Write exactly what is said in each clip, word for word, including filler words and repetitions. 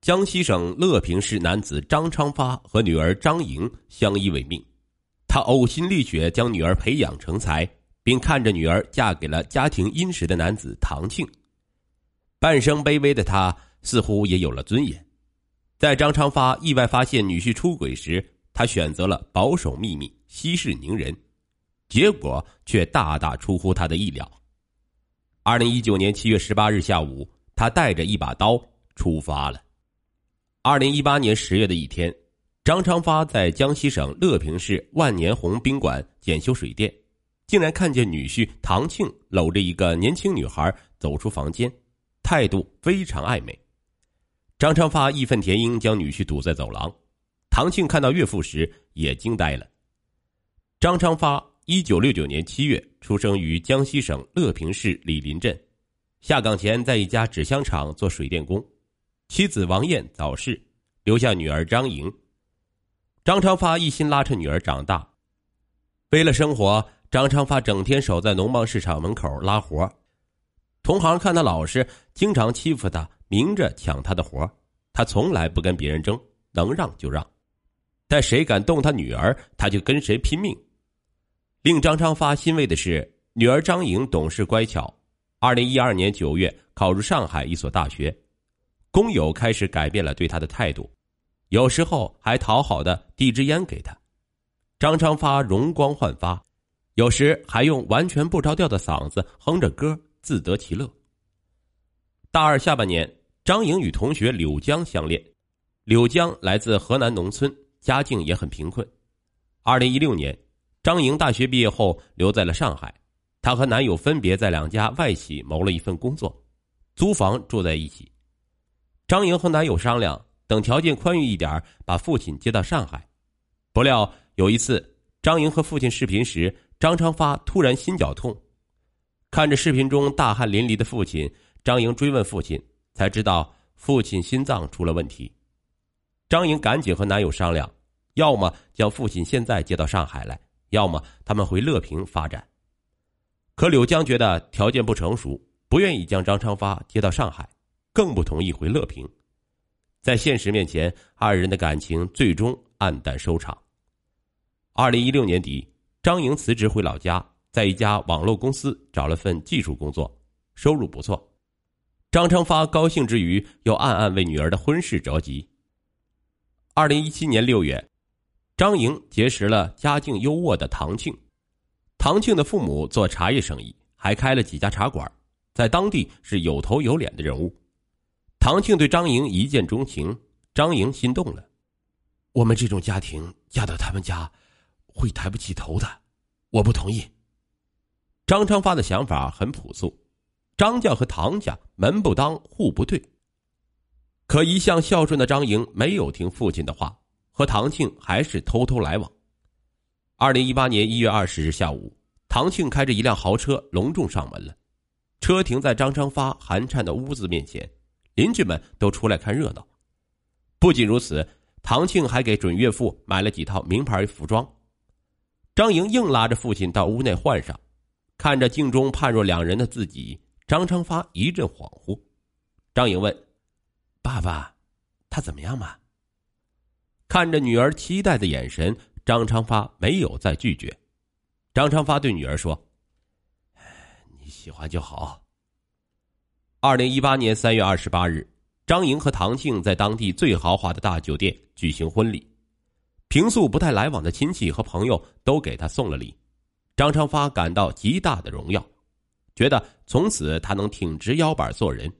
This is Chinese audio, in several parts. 江西省乐平市男子张昌发和女儿张莹相依为命，他呕心沥血将女儿培养成才，并看着女儿嫁给了家庭殷实的男子唐庆。半生卑微的他似乎也有了尊严。在张昌发意外发现女婿出轨时，他选择了保守秘密，息事宁人，结果却大大出乎他的意料。二零一九年七月十八日下午，他带着一把刀出发了。二零一八年十月的一天，张昌发在江西省乐平市万年红宾馆检修水电，竟然看见女婿唐庆搂着一个年轻女孩走出房间，态度非常暧昧。张昌发义愤填膺将女婿堵在走廊，唐庆看到岳父时也惊呆了。张昌发一九六九年七月出生于江西省乐平市李林镇，下岗前在一家纸箱厂做水电工。妻子王艳早逝，留下女儿张莹。张昌发一心拉扯女儿长大，为了生活，张昌发整天守在农贸市场门口拉活。同行看他老实，经常欺负他，明着抢他的活，他从来不跟别人争，能让就让，但谁敢动他女儿，他就跟谁拼命。令张昌发欣慰的是，女儿张莹懂事乖巧，二零一二年九月考入上海一所大学，工友开始改变了对他的态度，有时候还讨好的递支烟给他。张昌发容光焕发，有时还用完全不着调的嗓子哼着歌，自得其乐。大二下半年，张莹与同学柳江相恋。柳江来自河南农村，家境也很贫困。二零一六年，张莹大学毕业后留在了上海，她和男友分别在两家外企谋了一份工作，租房住在一起。张莹和男友商量，等条件宽裕一点，把父亲接到上海。不料有一次，张莹和父亲视频时，张昌发突然心绞痛，看着视频中大汗淋漓的父亲，张莹追问父亲，才知道父亲心脏出了问题。张莹赶紧和男友商量，要么将父亲现在接到上海来，要么他们回乐平发展。可柳江觉得条件不成熟，不愿意将张昌发接到上海，更不同意回乐平。在现实面前，二人的感情最终黯淡收场。二零一六年底，张莹辞职回老家，在一家网络公司找了份技术工作，收入不错。张昌发高兴之余，又暗暗为女儿的婚事着急。二零一七年六月，张莹结识了家境优渥的唐庆。唐庆的父母做茶叶生意，还开了几家茶馆，在当地是有头有脸的人物。唐庆对张莹一见钟情，张莹心动了。我们这种家庭嫁到他们家会抬不起头的，我不同意。张昌发的想法很朴素，张家和唐家门不当户不对。可一向孝顺的张莹没有听父亲的话，和唐庆还是偷偷来往。二零一八年一月二十日下午，唐庆开着一辆豪车隆重上门了，车停在张昌发寒颤的屋子面前，邻居们都出来看热闹。不仅如此，唐庆还给准岳父买了几套名牌服装。张莹硬拉着父亲到屋内换上，看着镜中判若两人的自己，张昌发一阵恍惚。张莹问：爸爸，他怎么样嘛？看着女儿期待的眼神，张昌发没有再拒绝。张昌发对女儿说：你喜欢就好。二零一八年三月二十八日，张莹和唐庆在当地最豪华的大酒店举行婚礼，平素不太来往的亲戚和朋友都给他送了礼。张昌发感到极大的荣耀，觉得从此他能挺直腰板做人。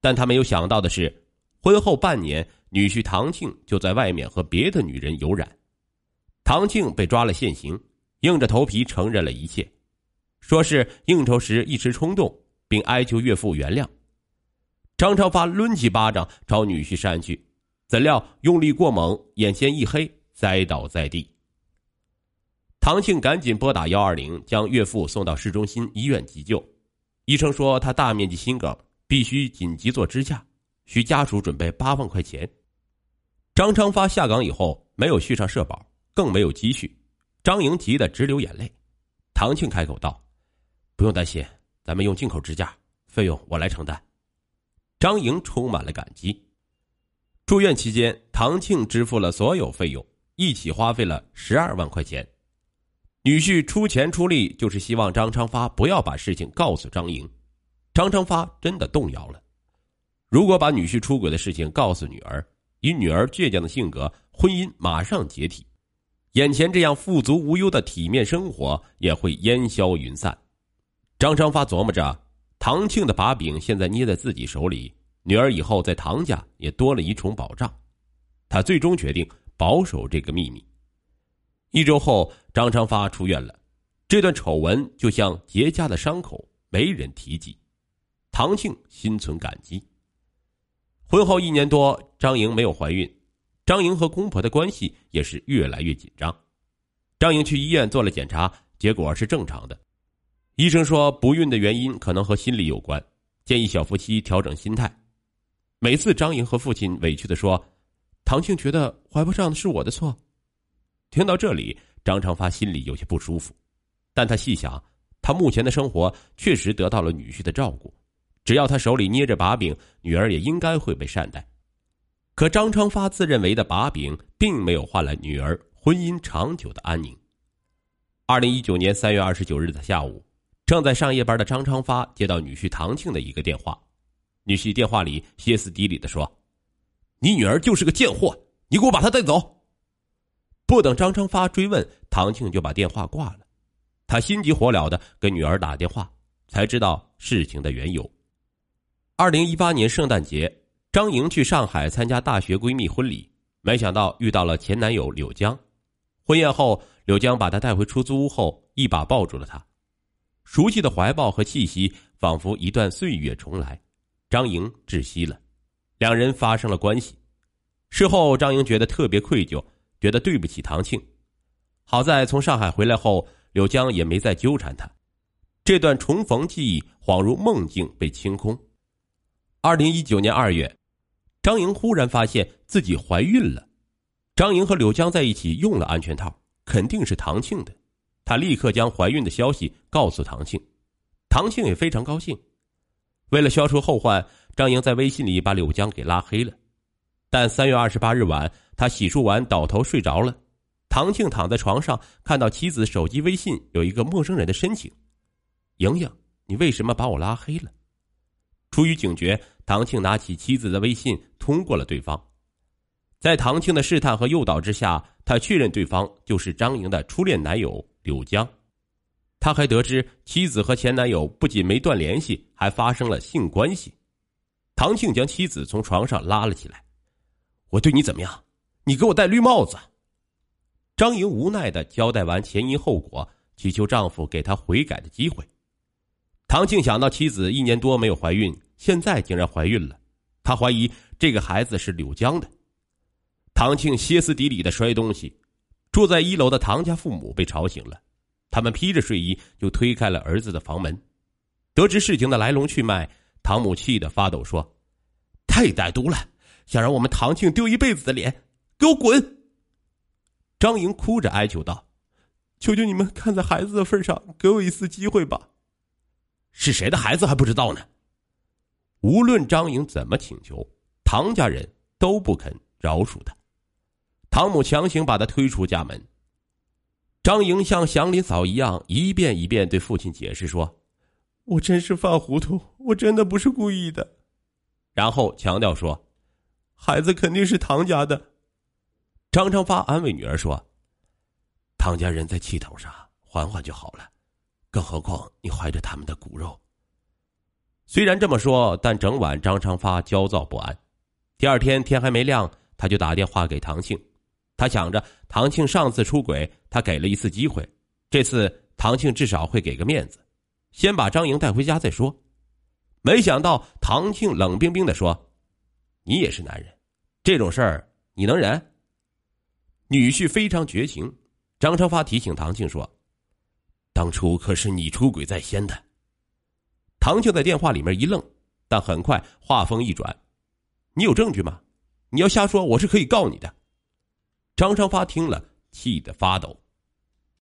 但他没有想到的是，婚后半年，女婿唐庆就在外面和别的女人有染。唐庆被抓了现行，硬着头皮承认了一切，说是应酬时一时冲动，并哀求岳父原谅。张昌发抡起巴掌朝女婿扇去，怎料用力过猛，眼线一黑，栽倒在地。唐庆赶紧拨打一二零将岳父送到市中心医院急救，医生说他大面积心梗，必须紧急做支架，需家属准备八万块钱。张昌发下岗以后没有续上社保，更没有积蓄，张莹急得直流眼泪。唐庆开口道：不用担心，咱们用进口支架，费用我来承担。张莹充满了感激。住院期间，唐庆支付了所有费用，一起花费了十二万块钱。女婿出钱出力，就是希望张昌发不要把事情告诉张莹。张昌发真的动摇了，如果把女婿出轨的事情告诉女儿，以女儿倔强的性格，婚姻马上解体，眼前这样富足无忧的体面生活也会烟消云散。张昌发琢磨着，唐庆的把柄现在捏在自己手里，女儿以后在唐家也多了一重保障。他最终决定保守这个秘密。一周后，张昌发出院了，这段丑闻就像结痂的伤口，没人提及。唐庆心存感激。婚后一年多，张莹没有怀孕，张莹和公婆的关系也是越来越紧张。张莹去医院做了检查，结果是正常的。医生说不孕的原因可能和心理有关，建议小夫妻调整心态。每次张莹和父亲委屈地说，唐庆觉得怀不上是我的错。听到这里，张长发心里有些不舒服，但他细想，他目前的生活确实得到了女婿的照顾，只要他手里捏着把柄，女儿也应该会被善待。可张长发自认为的把柄并没有换来女儿婚姻长久的安宁。二零一九年三月二十九日的下午，正在上夜班的张昌发接到女婿唐庆的一个电话，女婿电话里歇斯底里地说：“你女儿就是个贱货，你给我把她带走！”不等张昌发追问，唐庆就把电话挂了。他心急火燎地给女儿打电话，才知道事情的缘由。二零一八年圣诞节，张莹去上海参加大学闺蜜婚礼，没想到遇到了前男友柳江。婚宴后，柳江把她带回出租屋后，一把抱住了她。熟悉的怀抱和气息仿佛一段岁月重来，张莹窒息了，两人发生了关系。事后张莹觉得特别愧疚，觉得对不起唐庆。好在从上海回来后，柳江也没再纠缠他，这段重逢记忆恍如梦境被清空。二零一九年二月，张莹忽然发现自己怀孕了。张莹和柳江在一起用了安全套，肯定是唐庆的。他立刻将怀孕的消息告诉唐庆，唐庆也非常高兴。为了消除后患，张莹在微信里把柳江给拉黑了。但三月二十八日晚，他洗漱完倒头睡着了。唐庆躺在床上，看到妻子手机微信有一个陌生人的申请：“莹莹，你为什么把我拉黑了？”出于警觉，唐庆拿起妻子的微信通过了对方。在唐庆的试探和诱导之下，他确认对方就是张莹的初恋男友柳江。他还得知妻子和前男友不仅没断联系，还发生了性关系。唐庆将妻子从床上拉了起来：“我对你怎么样？你给我戴绿帽子！”张莹无奈地交代完前因后果，祈求丈夫给她悔改的机会。唐庆想到妻子一年多没有怀孕，现在竟然怀孕了，他怀疑这个孩子是柳江的。唐庆歇斯底里地摔东西。住在一楼的唐家父母被吵醒了，他们披着睡衣就推开了儿子的房门。得知事情的来龙去脉，唐母气得发抖说：“太歹毒了，想让我们唐庆丢一辈子的脸，给我滚！”张莹哭着哀求道：“求求你们看在孩子的份上，给我一次机会吧。”“是谁的孩子还不知道呢？”无论张莹怎么请求，唐家人都不肯饶恕他。唐母强行把他推出家门。张莹像祥林嫂一样一遍一遍对父亲解释说：“我真是犯糊涂，我真的不是故意的。”然后强调说：“孩子肯定是唐家的。”张昌发安慰女儿说：“唐家人在气头上，缓缓就好了，更何况你怀着他们的骨肉。”虽然这么说，但整晚张昌发焦躁不安。第二天天还没亮，他就打电话给唐庆。他想着唐庆上次出轨，他给了一次机会，这次唐庆至少会给个面子，先把张莹带回家再说。没想到唐庆冷冰冰地说：“你也是男人，这种事儿你能忍？”女婿非常绝情。张昌发提醒唐庆说：“当初可是你出轨在先的。”唐庆在电话里面一愣，但很快话锋一转：“你有证据吗？你要瞎说，我是可以告你的。”张昌发听了，气得发抖。